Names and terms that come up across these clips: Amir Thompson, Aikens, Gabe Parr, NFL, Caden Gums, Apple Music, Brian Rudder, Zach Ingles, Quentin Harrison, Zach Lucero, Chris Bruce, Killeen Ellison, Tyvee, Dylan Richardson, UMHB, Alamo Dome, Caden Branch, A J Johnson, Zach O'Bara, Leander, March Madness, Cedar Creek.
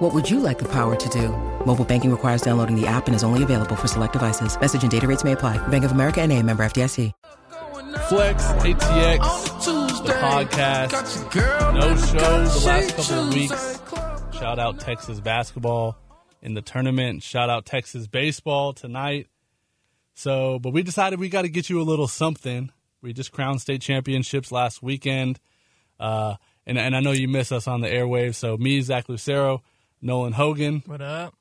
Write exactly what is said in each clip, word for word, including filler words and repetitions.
What would you like the power to do? Mobile banking requires downloading the app and is only available for select devices. Message and data rates may apply. Bank of America N A, member F D I C. Flex A T X, the podcast, no show the last couple of weeks. Shout out Texas basketball in the tournament. Shout out Texas baseball tonight. So, but we decided we got to get you a little something. We just crowned state championships last weekend. Uh, and, and I know you miss us on the airwaves. So me, Zach Lucero, Nolan Hogan. What up?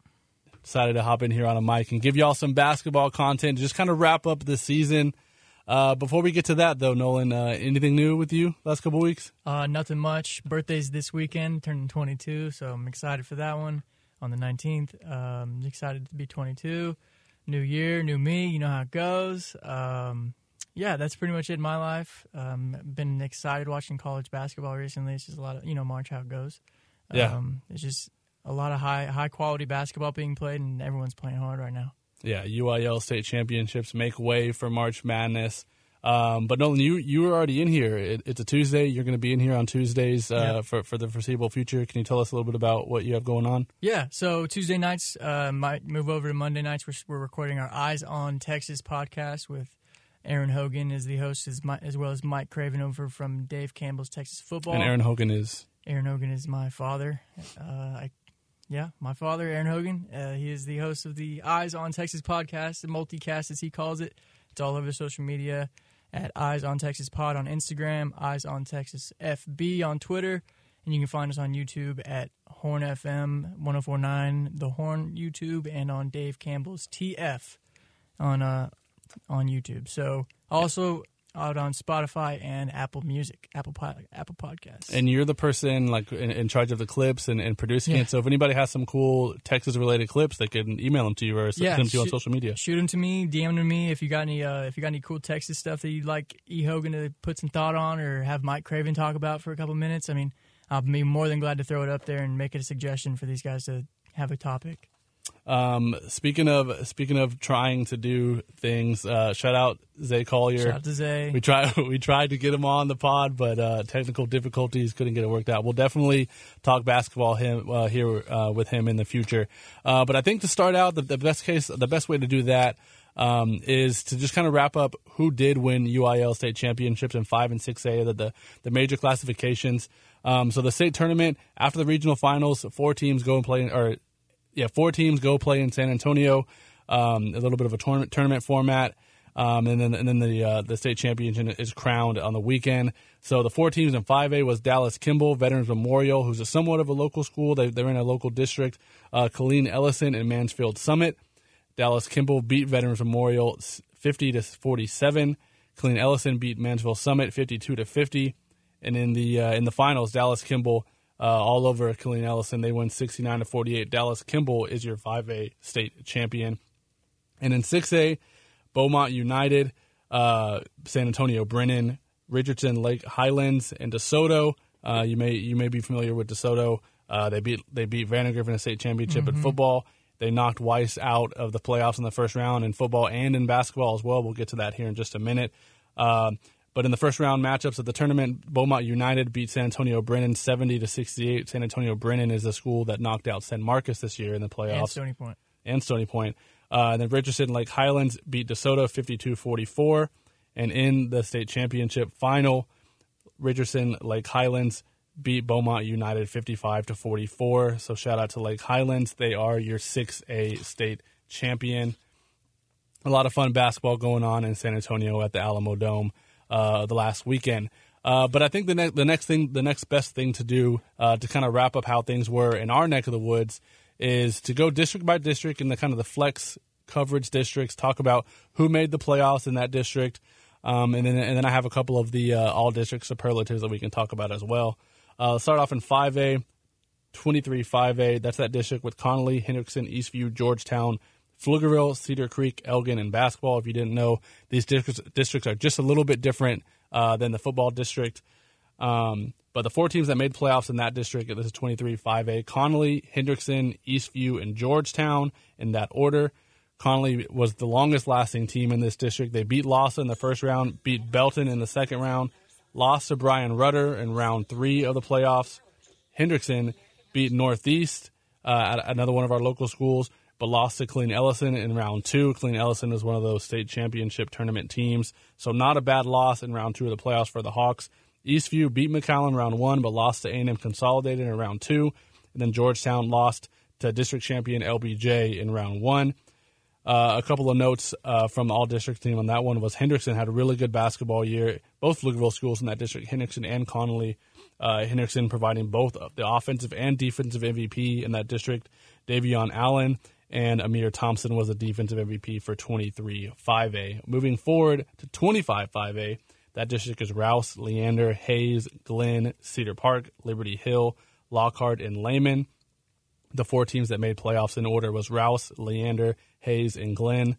Decided to hop in here on a mic and give y'all some basketball content to just kind of wrap up the season. Uh, before we get to that, though, Nolan, uh, anything new with you last couple weeks? Uh, nothing much. Birthday's this weekend, turning twenty-two, so I'm excited for that one on the nineteenth. Um, excited to be twenty-two. New year, new me, you know how it goes. Um, yeah, that's pretty much it in my life. Um, been excited watching college basketball recently. It's just a lot of, you know, March, how it goes. Yeah. Um, it's just a lot of high, high-quality basketball being played, and everyone's playing hard right now. Yeah, U I L state championships make way for March Madness. Um, but Nolan, you you were already in here. It, it's a Tuesday. You're going to be in here on Tuesdays uh, yeah. for for the foreseeable future. Can you tell us a little bit about what you have going on? Yeah, so Tuesday nights uh, might move over to Monday nights. We're, we're recording our Eyes on Texas podcast with Aaron Hogan as the host, as, my, as well as Mike Craven over from Dave Campbell's Texas Football. And Aaron Hogan is? Aaron Hogan is my father. Uh, I Yeah, my father, Aaron Hogan. Uh, he is the host of the Eyes on Texas podcast, the multicast as he calls it. It's all over social media at Eyes on Texas Pod on Instagram, Eyes on Texas F B on Twitter, and you can find us on YouTube at Horn F M ten forty-nine, The Horn YouTube, and on Dave Campbell's T F on uh, on YouTube. So also out on Spotify and Apple Music, Apple Apple Podcasts. And you're the person like in, in charge of the clips and, and producing yeah. it. So if anybody has some cool Texas-related clips, they can email them to you or send yeah, them to shoot, you on social media. Shoot them to me, D M to me. If you got any, uh, if you got any cool Texas stuff that you'd like E. Hogan to put some thought on or have Mike Craven talk about for a couple minutes, I mean, I'll be more than glad to throw it up there and make it a suggestion for these guys to have a topic. Um, speaking of speaking of trying to do things, uh, shout out Zay Collier. Shout out to Zay. We tried we tried to get him on the pod, but uh, technical difficulties couldn't get it worked out. We'll definitely talk basketball him uh, here uh, with him in the future. Uh, but I think to start out, the, the best case, the best way to do that um, is to just kind of wrap up who did win U I L state championships in five and six A, the the, the major classifications. Um, so the state tournament after the regional finals, four teams go and play or. Yeah, four teams go play in San Antonio, um, a little bit of a tournament tournament format, um, and then and then the uh, the state championship is crowned on the weekend. So the four teams in five A was Dallas Kimball, Veterans Memorial, who's a somewhat of a local school. They, they're in a local district. Uh, Colleen Ellison and Mansfield Summit. Dallas Kimball beat Veterans Memorial fifty to forty-seven. Colleen Ellison beat Mansfield Summit fifty-two to fifty. And in the uh, in the finals, Dallas Kimball. Uh, all over Killeen Ellison. They win sixty-nine to forty-eight. Dallas Kimball is your five A state champion. And in six A, Beaumont United, uh, San Antonio Brennan, Richardson Lake Highlands, and DeSoto. Uh, you may you may be familiar with DeSoto. Uh, they beat they beat Vandergriff in a state championship mm-hmm. in football. They knocked Weiss out of the playoffs in the first round in football and in basketball as well. We'll get to that here in just a minute. Um, But in the first-round matchups of the tournament, Beaumont United beat San Antonio Brennan seventy to sixty-eight. San Antonio Brennan is the school that knocked out San Marcos this year in the playoffs. And Stony Point. And Stony Point. Uh, and then Richardson Lake Highlands beat DeSoto fifty-two forty-four. And in the state championship final, Richardson Lake Highlands beat Beaumont United fifty-five to forty-four. So shout-out to Lake Highlands. They are your six A state champion. A lot of fun basketball going on in San Antonio at the Alamo Dome. Uh, the last weekend. Uh, but I think the, ne- the next thing, the next best thing to do uh, to kind of wrap up how things were in our neck of the woods is to go district by district in the kind of the flex coverage districts, talk about who made the playoffs in that district. Um, and then and then I have a couple of the uh, all-district superlatives that we can talk about as well. Uh, start off in five A, twenty-three five A. That's that district with Connally, Hendrickson, Eastview, Georgetown, Pflugerville, Cedar Creek, Elgin, and basketball. If you didn't know, these districts are just a little bit different uh, than the football district. Um, but the four teams that made playoffs in that district, this is twenty-three five A, Connally, Hendrickson, Eastview, and Georgetown in that order. Connally was the longest-lasting team in this district. They beat LASA in the first round, beat Belton in the second round, lost to Brian Rudder in round three of the playoffs. Hendrickson beat Northeast, uh, at another one of our local schools, but lost to Killeen Ellison in round two. Killeen Ellison is one of those state championship tournament teams, so not a bad loss in round two of the playoffs for the Hawks. Eastview beat McAllen round one, but lost to A and M Consolidated in round two. And then Georgetown lost to district champion L B J in round one. Uh, a couple of notes uh, from the all-district team on that one was Hendrickson had a really good basketball year. Both Pflugerville schools in that district, Hendrickson and Connally, uh, Hendrickson providing both the offensive and defensive M V P in that district. Davion Allen and Amir Thompson was the defensive M V P for twenty-three five A. Moving forward to twenty-five five A, that district is Rouse, Leander, Hayes, Glenn, Cedar Park, Liberty Hill, Lockhart, and Lehman. The four teams that made playoffs in order was Rouse, Leander, Hayes, and Glenn.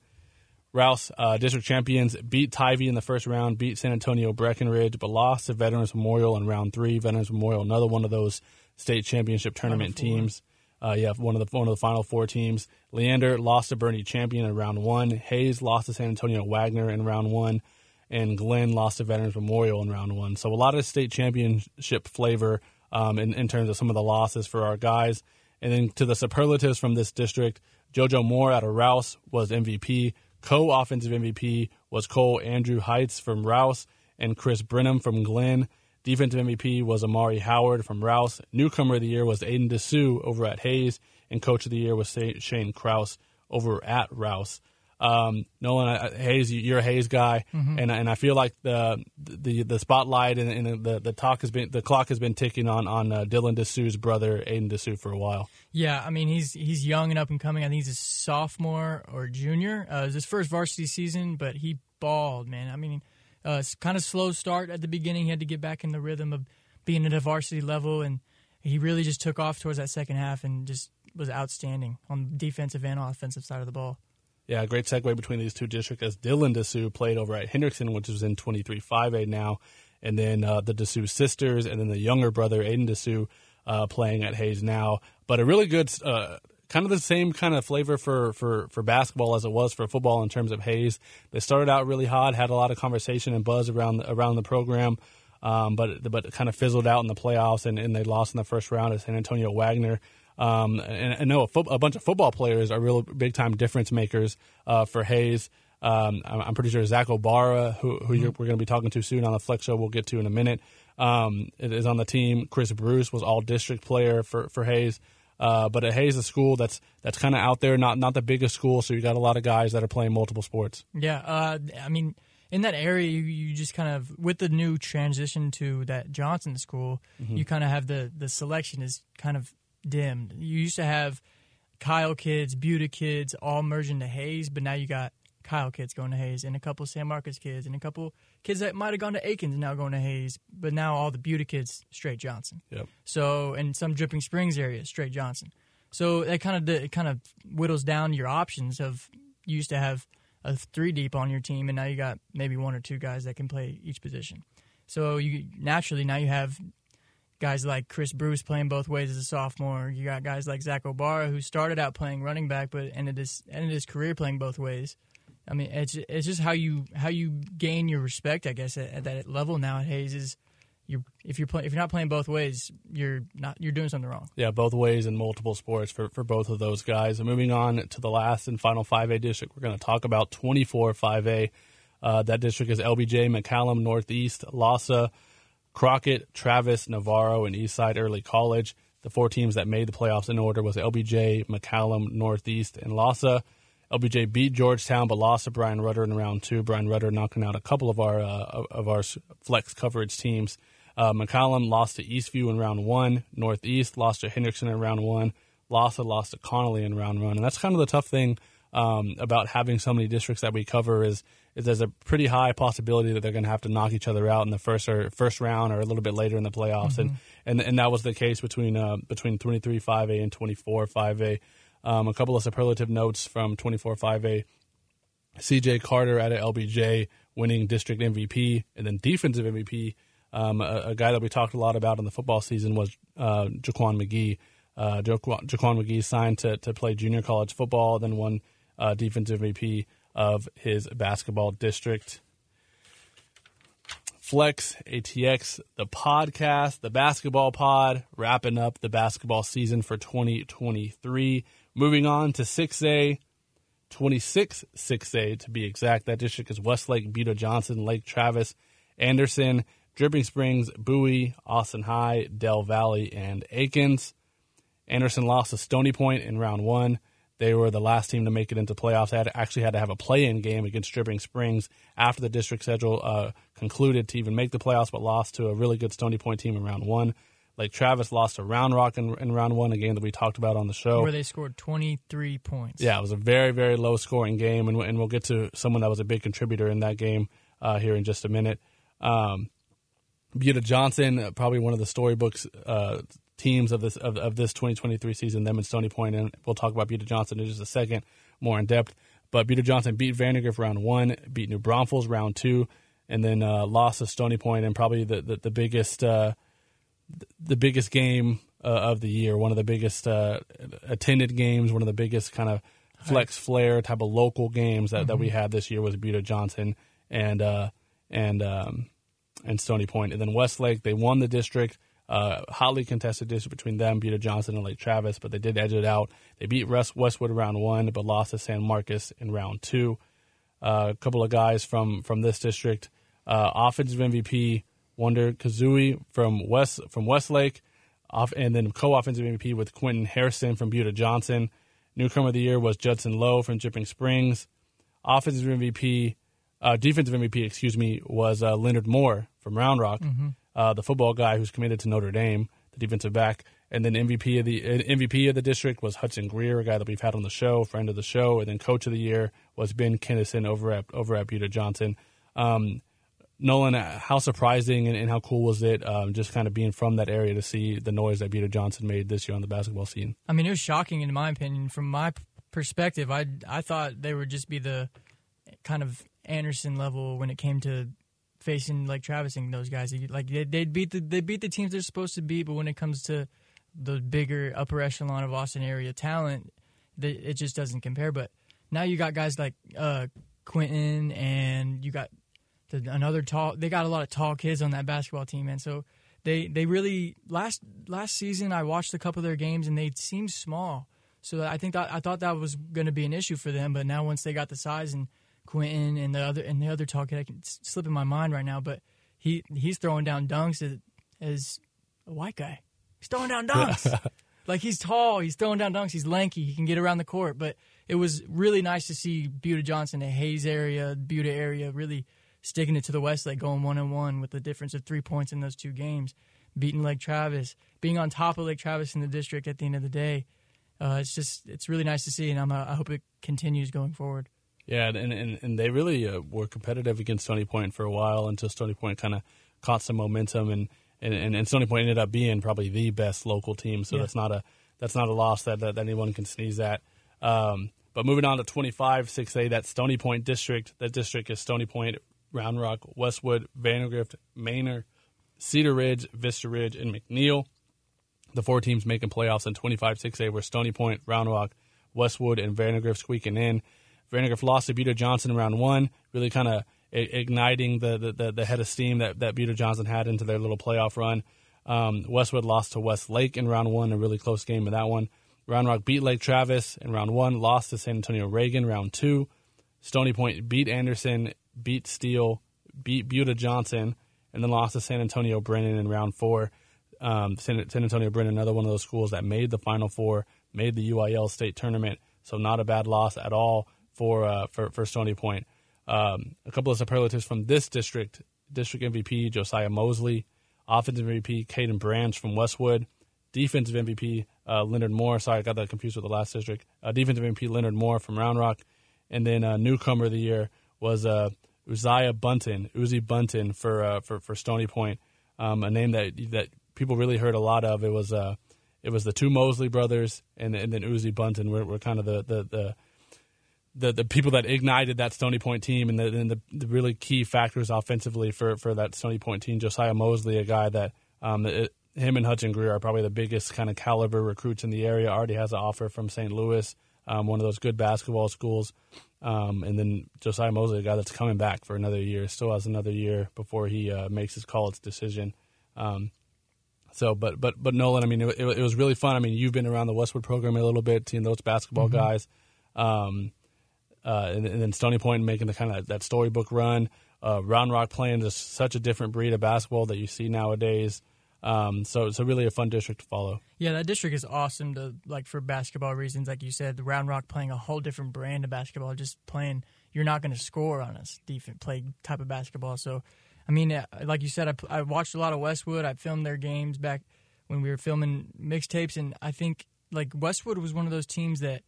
Rouse uh, district champions beat Tyvee in the first round, beat San Antonio Breckenridge, but lost to Veterans Memorial in round three. Veterans Memorial, another one of those state championship tournament teams. Uh, yeah, one of the one of the final four teams. Leander lost to Bernie Champion in round one. Hayes lost to San Antonio Wagner in round one, and Glenn lost to Veterans Memorial in round one. So a lot of state championship flavor um, in, in terms of some of the losses for our guys. And then to the superlatives from this district, JoJo Moore out of Rouse was M V P. Co-offensive M V P was Cole Andrew Heights from Rouse and Chris Brenham from Glenn. Defensive M V P was Amari Howard from Rouse. Newcomer of the year was Aiden Dessu over at Hayes. And coach of the year was Shane Krause over at Rouse. Um, Nolan, I, Hayes, you're a Hayes guy, mm-hmm. and and I feel like the the the spotlight and, and the the talk has been the clock has been ticking on on uh, Dylan Dessou's brother Aiden Dessu for a while. Yeah, I mean he's he's young and up and coming. I think he's a sophomore or junior. Uh, it was his first varsity season, but he balled, man. I mean, uh, it's kind of slow start at the beginning. He had to get back in the rhythm of being at a varsity level, and he really just took off towards that second half and just was outstanding on the defensive and offensive side of the ball. Yeah, great segue between these two districts as Dylan Dessu played over at Hendrickson, which is in twenty-three five A now, and then uh, the Dessu sisters and then the younger brother, Aiden Dessu, uh, playing at Hayes now. But a really good, uh, kind of the same kind of flavor for, for, for basketball as it was for football in terms of Hayes. They started out really hot, had a lot of conversation and buzz around, around the program, um, but but kind of fizzled out in the playoffs, and, and they lost in the first round to San Antonio Wagner. Um, and I know a, fo- a bunch of football players are real big-time difference makers uh, for Hayes. Um, I'm pretty sure Zach O'Bara, who, who mm-hmm. you're, we're going to be talking to soon on the Flex Show, we'll get to in a minute, um, is on the team. Chris Bruce was all-district player for, for Hayes. Uh, but at Hayes, a school that's that's kind of out there, not not the biggest school, so you got a lot of guys that are playing multiple sports. Yeah, uh, I mean, in that area, you, you just kind of, with the new transition to that Johnson school, mm-hmm. you kind of have the, the selection is kind of dimmed. You used to have Kyle kids, Buda kids, all merged into Hayes, but now you got Kyle kids going to Hayes and a couple San Marcos kids and a couple kids that might have gone to Aikens now going to Hayes, but now all the Buda kids straight Johnson. Yep. So, and some Dripping Springs area straight Johnson. So that kind of it kind of whittles down your options of you used to have a three deep on your team, and now you got maybe one or two guys that can play each position. So you naturally now you have guys like Chris Bruce playing both ways as a sophomore. You got guys like Zach O'Bara, who started out playing running back, but ended his ended his career playing both ways. I mean, it's it's just how you how you gain your respect, I guess, at, at that level now at Hayes is you if you're play, if you're not playing both ways, you're not you're doing something wrong. Yeah, both ways in multiple sports for, for both of those guys. And moving on to the last and final five A district, we're going to talk about twenty-four five A. Uh, that district is L B J, McCallum, Northeast, LASA, Crockett, Travis, Navarro, and Eastside Early College. The four teams that made the playoffs in order was L B J, McCallum, Northeast, and LASA. L B J beat Georgetown, but lost to Brian Rudder in round two. Brian Rudder knocking out a couple of our uh, of our flex coverage teams. Uh, McCallum lost to Eastview in round one. Northeast lost to Hendrickson in round one. LASA lost to Connally in round one. And that's kind of the tough thing um, about having so many districts that we cover is is there's a pretty high possibility that they're going to have to knock each other out in the first or first round or a little bit later in the playoffs. Mm-hmm. And, and and that was the case between uh, between twenty-three five A and twenty-four five A. Um, a couple of superlative notes from twenty-four five A. C J Carter out of L B J winning district M V P and then defensive M V P. Um, a, a guy that we talked a lot about in the football season was uh, Jaquan McGee. Uh, Jaquan, Jaquan McGee signed to, to play junior college football, then won uh, defensive M V P of his basketball district. Flex A T X, the podcast, the basketball pod, wrapping up the basketball season for twenty twenty-three. Moving on to six A, twenty-six six A to be exact. That district is Westlake, Buda, Johnson, Lake Travis, Anderson, Dripping Springs, Bowie, Austin High, Del Valley, and Aikens. Anderson lost to Stony Point in round one. They were the last team to make it into playoffs. They had, actually had to have a play-in game against Dripping Springs after the district schedule uh, concluded to even make the playoffs, but lost to a really good Stony Point team in round one. Lake Travis lost to Round Rock in, in round one, a game that we talked about on the show. Where they scored twenty-three points. Yeah, it was a very, very low-scoring game, and, and we'll get to someone that was a big contributor in that game uh, here in just a minute. Um, Buda Johnson, probably one of the storybooks uh, teams of this of, of this twenty twenty-three season, them and Stony Point, and we'll talk about Buda Johnson in just a second more in depth. But Buda Johnson beat Vandergriff round one, beat New Braunfels round two, and then uh, lost to Stony Point in probably the, the, the biggest uh, the biggest game uh, of the year, one of the biggest uh, attended games, one of the biggest kind of flex flair type of local games that, mm-hmm. that we had this year was Buda Johnson and uh, and um, and Stony Point. And then Westlake, they won the district, uh, hotly contested district between them, Buda Johnson and Lake Travis, but they did edge it out. They beat Westwood round one, but lost to San Marcos in round two. Uh, a couple of guys from, from this district, uh, offensive M V P Wonder Kazooie from West from Westlake, off, and then co-offensive M V P with Quentin Harrison from Buda Johnson. Newcomer of the year was Judson Lowe from Dripping Springs. Offensive M V P, uh, defensive M V P, excuse me, was uh, Leonard Moore from Round Rock, mm-hmm. uh, the football guy who's committed to Notre Dame, the defensive back. And then M V P of the uh, M V P of the district was Hudson Greer, a guy that we've had on the show, friend of the show. And then coach of the year was Ben Kennison over at over at Buda Johnson. Um, Nolan, how surprising and, and how cool was it um, just kind of being from that area to see the noise that Buda Johnson made this year on the basketball scene? I mean, it was shocking in my opinion. From my perspective, I, I thought they would just be the kind of Anderson level when it came to facing Lake Travis and those guys. Like they they'd beat the they beat the teams they're supposed to beat, but when it comes to the bigger upper echelon of Austin area talent, they, it just doesn't compare. But now you got guys like uh, Quentin, and you got another tall. They got a lot of tall kids on that basketball team, and so they they really last last season. I watched a couple of their games, and they seemed small. So I think that, I thought that was going to be an issue for them. But now once they got the size and Quentin and the other and the other tall kid, I can slip in my mind right now. But he he's throwing down dunks as, as a white guy. He's throwing down dunks like he's tall. He's throwing down dunks. He's lanky. He can get around the court. But it was really nice to see Buda Johnson, the Hayes area, Buda area, really sticking it to the Westlake, going one and one with the difference of three points in those two games, beating Lake Travis, being on top of Lake Travis in the district at the end of the day. Uh, it's just it's really nice to see, and I'm, I hope it continues going forward. Yeah, and and, and they really uh, were competitive against Stony Point for a while until Stony Point kind of caught some momentum, and, and, and, and Stony Point ended up being probably the best local team. So yeah. that's not a that's not a loss that that, that anyone can sneeze at. Um, but moving on to twenty-five six A, that Stony Point district. That district is Stony Point, Round Rock, Westwood, Vandergrift, Manor, Cedar Ridge, Vista Ridge, and McNeil. The four teams making playoffs in twenty-five six A were Stony Point, Round Rock, Westwood, and Vandergrift squeaking in. Vandergrift lost to Buda Johnson in round one, really kind of igniting the, the, the, the head of steam that, that Buda Johnson had into their little playoff run. Um, Westwood lost to Westlake in round one, a really close game in that one. Round Rock beat Lake Travis in round one, lost to San Antonio Reagan round two. Stony Point beat Anderson, beat Steele, beat Buda Johnson, and then lost to San Antonio Brennan in round four. Um, San, San Antonio Brennan, another one of those schools that made the Final Four, made the U I L state tournament, so not a bad loss at all for uh, for, for Stony Point. Um, a couple of superlatives from this district. District M V P, Josiah Mosley. Offensive M V P, Caden Branch from Westwood. Defensive M V P, uh, Leonard Moore. Sorry, I got that confused with the last district. Uh, defensive M V P, Leonard Moore from Round Rock. And then uh, newcomer of the year was uh, Uzziah Bunton, Uzi Bunton for uh, for for Stony Point, um, a name that that people really heard a lot of. It was uh, It was the two Mosley brothers and and then Uzi Bunton were, were kind of the the, the the the people that ignited that Stony Point team and the, and the, the really key factors offensively for, for that Stony Point team. Josiah Mosley, a guy that um, it, him and Hutch and Greer are probably the biggest kind of caliber recruits in the area. Already has an offer from Saint Louis, um, one of those good basketball schools. Um, and then Josiah Mosley, a guy that's coming back for another year, still has another year before he uh, makes his college decision. Um, so, but but but Nolan, I mean, it, it was really fun. I mean, you've been around the Westwood program a little bit, seeing those basketball mm-hmm. guys, um, uh, and, and then Stony Point making the kind of that storybook run. Uh, Round Rock playing just such a different breed of basketball that you see nowadays. Um, so, so really a fun district to follow. Yeah, that district is awesome to like for basketball reasons, like you said. The Round Rock playing a whole different brand of basketball, just playing. You're not going to score on us, defense play type of basketball. So. I mean, like you said, I, I watched a lot of Westwood. I filmed their games back when we were filming mixtapes, and I think like Westwood was one of those teams that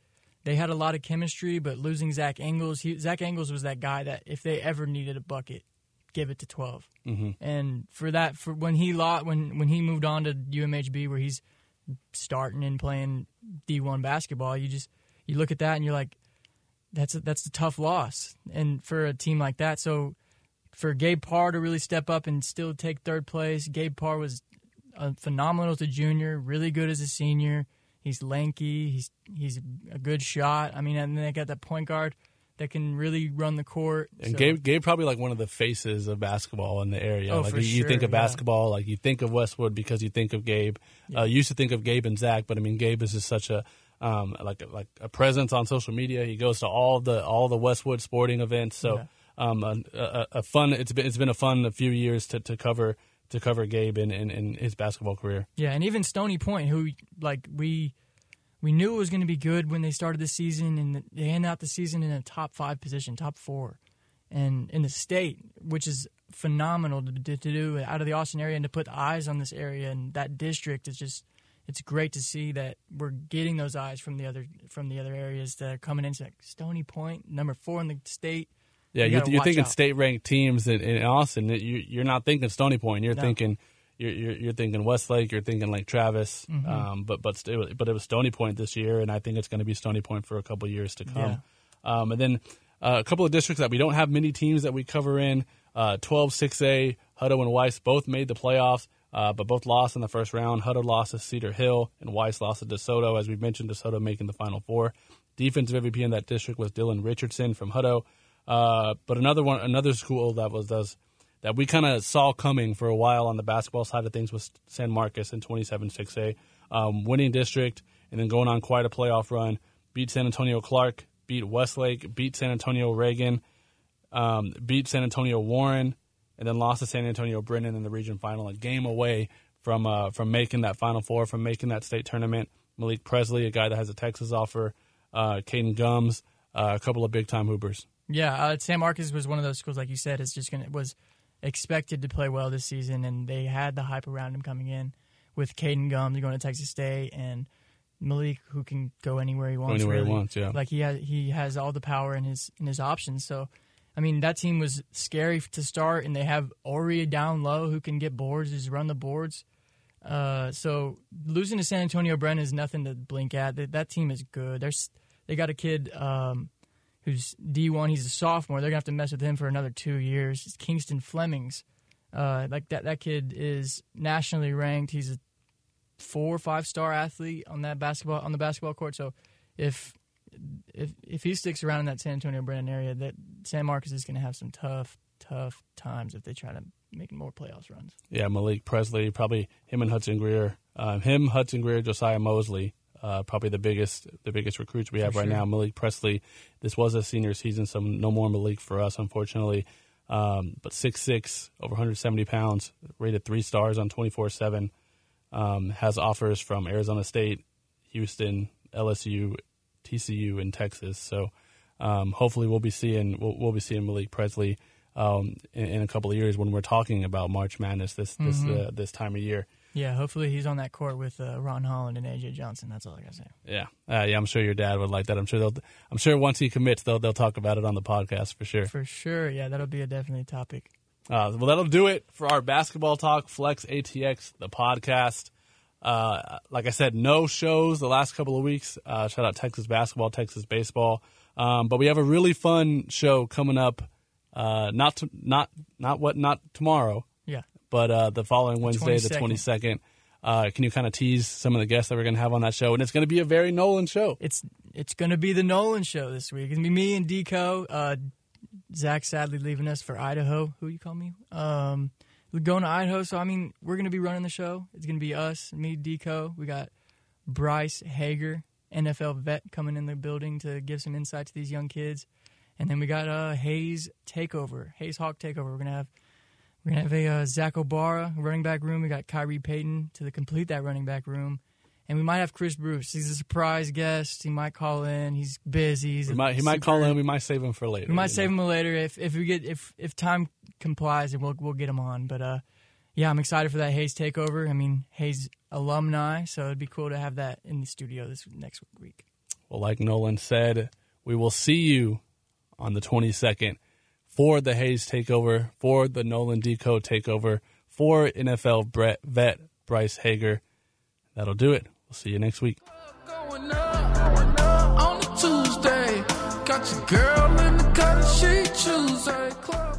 they had a lot of chemistry, but losing Zach Ingles, he, Zach Ingles was that guy that if they ever needed a bucket, give it to twelve. Mm-hmm. And for that, for when he lot when when he moved on to U M H B, where he's starting and playing D one basketball, you just you look at that and you're like, that's a, that's a tough loss, and for a team like that, so. For Gabe Parr to really step up and still take third place, Gabe Parr was uh, phenomenal as a junior, really good as a senior. He's lanky. He's he's a good shot. I mean, and then they got that point guard that can really run the court. And so. Gabe Gabe probably like one of the faces of basketball in the area. Oh, like for you, sure, you think of basketball, yeah. Like you think of Westwood because you think of Gabe. Yeah. Uh, you used to think of Gabe and Zach, but I mean, Gabe is just such a um, like a, like a presence on social media. He goes to all the all the Westwood sporting events, so. Yeah. Um, a, a, a fun. It's been it's been a fun a few years to, to cover to cover Gabe in, in, in his basketball career. Yeah, and even Stony Point, who like we we knew it was going to be good when they started the season, and they end out the season in a top five position, top four, and in the state, which is phenomenal to, to do out of the Austin area and to put eyes on this area and that district is just it's great to see that we're getting those eyes from the other from the other areas that are coming into like Stony Point, number four in the state. Yeah, you you're thinking out. State-ranked teams in, in Austin. You, you're not thinking Stony Point. You're no. thinking, you're, you're you're thinking Westlake. You're thinking Lake Travis. Mm-hmm. Um, but but it was, but it was Stony Point this year, and I think it's going to be Stony Point for a couple years to come. Yeah. Um, and then uh, a couple of districts that we don't have many teams that we cover in. Uh, twelve six A, Hutto and Weiss both made the playoffs, uh, but both lost in the first round. Hutto lost to Cedar Hill, and Weiss lost to DeSoto. As we mentioned, DeSoto making the Final Four. Defensive M V P in that district was Dylan Richardson from Hutto. Uh, but another one, another school that was does that we kind of saw coming for a while on the basketball side of things was San Marcos in twenty-seven six A, um, winning district and then going on quite a playoff run. Beat San Antonio Clark, beat Westlake, beat San Antonio Reagan, um, beat San Antonio Warren, and then lost to San Antonio Brennan in the region final, a game away from uh, from making that Final Four, from making that state tournament. Malik Presley, a guy that has a Texas offer, uh, Caden Gums, uh, a couple of big time hoopers. Yeah, uh, San Marcos was one of those schools, like you said, is just gonna was expected to play well this season, and they had the hype around him coming in with Caden Gums going to Texas State and Malik, who can go anywhere he wants. Anywhere really. he wants, yeah. Like he has, he has all the power in his in his options. So, I mean, that team was scary to start, and they have Ori down low who can get boards, just run the boards. Uh, so losing to San Antonio Brennan is nothing to blink at. That, that team is good. There's they got a kid. Um, who's D one, he's a sophomore. They're going to have to mess with him for another two years. It's Kingston Flemings. Uh, like that, that kid is nationally ranked. He's a four or five-star athlete on that basketball on the basketball court. So if if if he sticks around in that San Antonio Brennan area, that San Marcos is going to have some tough, tough times if they try to make more playoffs runs. Yeah, Malik Presley, probably him and Hudson Greer. Um, him, Hudson Greer, Josiah Mosley. Uh, probably the biggest the biggest recruits we have for right sure. now, Malik Presley. This was a senior season, so no more Malik for us, unfortunately. Um, but six six, over one hundred seventy pounds, rated three stars on twenty-four seven, um, has offers from Arizona State, Houston, L S U, T C U, and Texas. So um, hopefully we'll be seeing we'll, we'll be seeing Malik Presley um, in, in a couple of years when we're talking about March Madness this this mm-hmm. uh, this time of year. Yeah, hopefully he's on that court with uh, Ron Holland and A J Johnson. That's all I gotta say. Yeah, uh, yeah, I'm sure your dad would like that. I'm sure they'll. I'm sure once he commits, they'll they'll talk about it on the podcast for sure. For sure, yeah, that'll be a definitely topic. Uh, well, that'll do it for our basketball talk. Flex A T X, the podcast. Uh, like I said, no shows the last couple of weeks. Uh, shout out Texas basketball, Texas baseball. Um, but we have a really fun show coming up. Uh, not to, not not what not tomorrow. Yeah. But uh, the following the Wednesday, twenty-second. The twenty-second. Uh, can you kind of tease some of the guests that we're going to have on that show? And it's going to be a very Nolan show. It's it's going to be the Nolan show this week. It's going to be me and Deco. Uh, Zach sadly leaving us for Idaho. Who you call me? Um, we're going to Idaho. So, I mean, we're going to be running the show. It's going to be us, me, Deco. We got Bryce Hager, N F L vet, coming in the building to give some insight to these young kids. And then we got uh, Hayes Takeover, Hayes Hawk Takeover. We're going to have... We're going to have a uh, Zach O'Bara running back room. We got Kyrie Payton to the complete that running back room. And we might have Chris Bruce. He's a surprise guest. He might call in. He's busy. He's might, he super, might call in. We might save him for later. We might save know? him later if if we get if if time complies, and we'll we'll get him on. But uh, yeah, I'm excited for that Hayes Takeover. I mean, Hayes alumni, so it'd be cool to have that in the studio this next week. Well, like Nolan said, we will see you on the twenty-second. For the Hayes Takeover, for the Nolan Deco Takeover, for N F L Brett, vet Bryce Hager. That'll do it. We'll see you next week. Going up, going up on a Tuesday. Got your girl in the cut, she choose a club.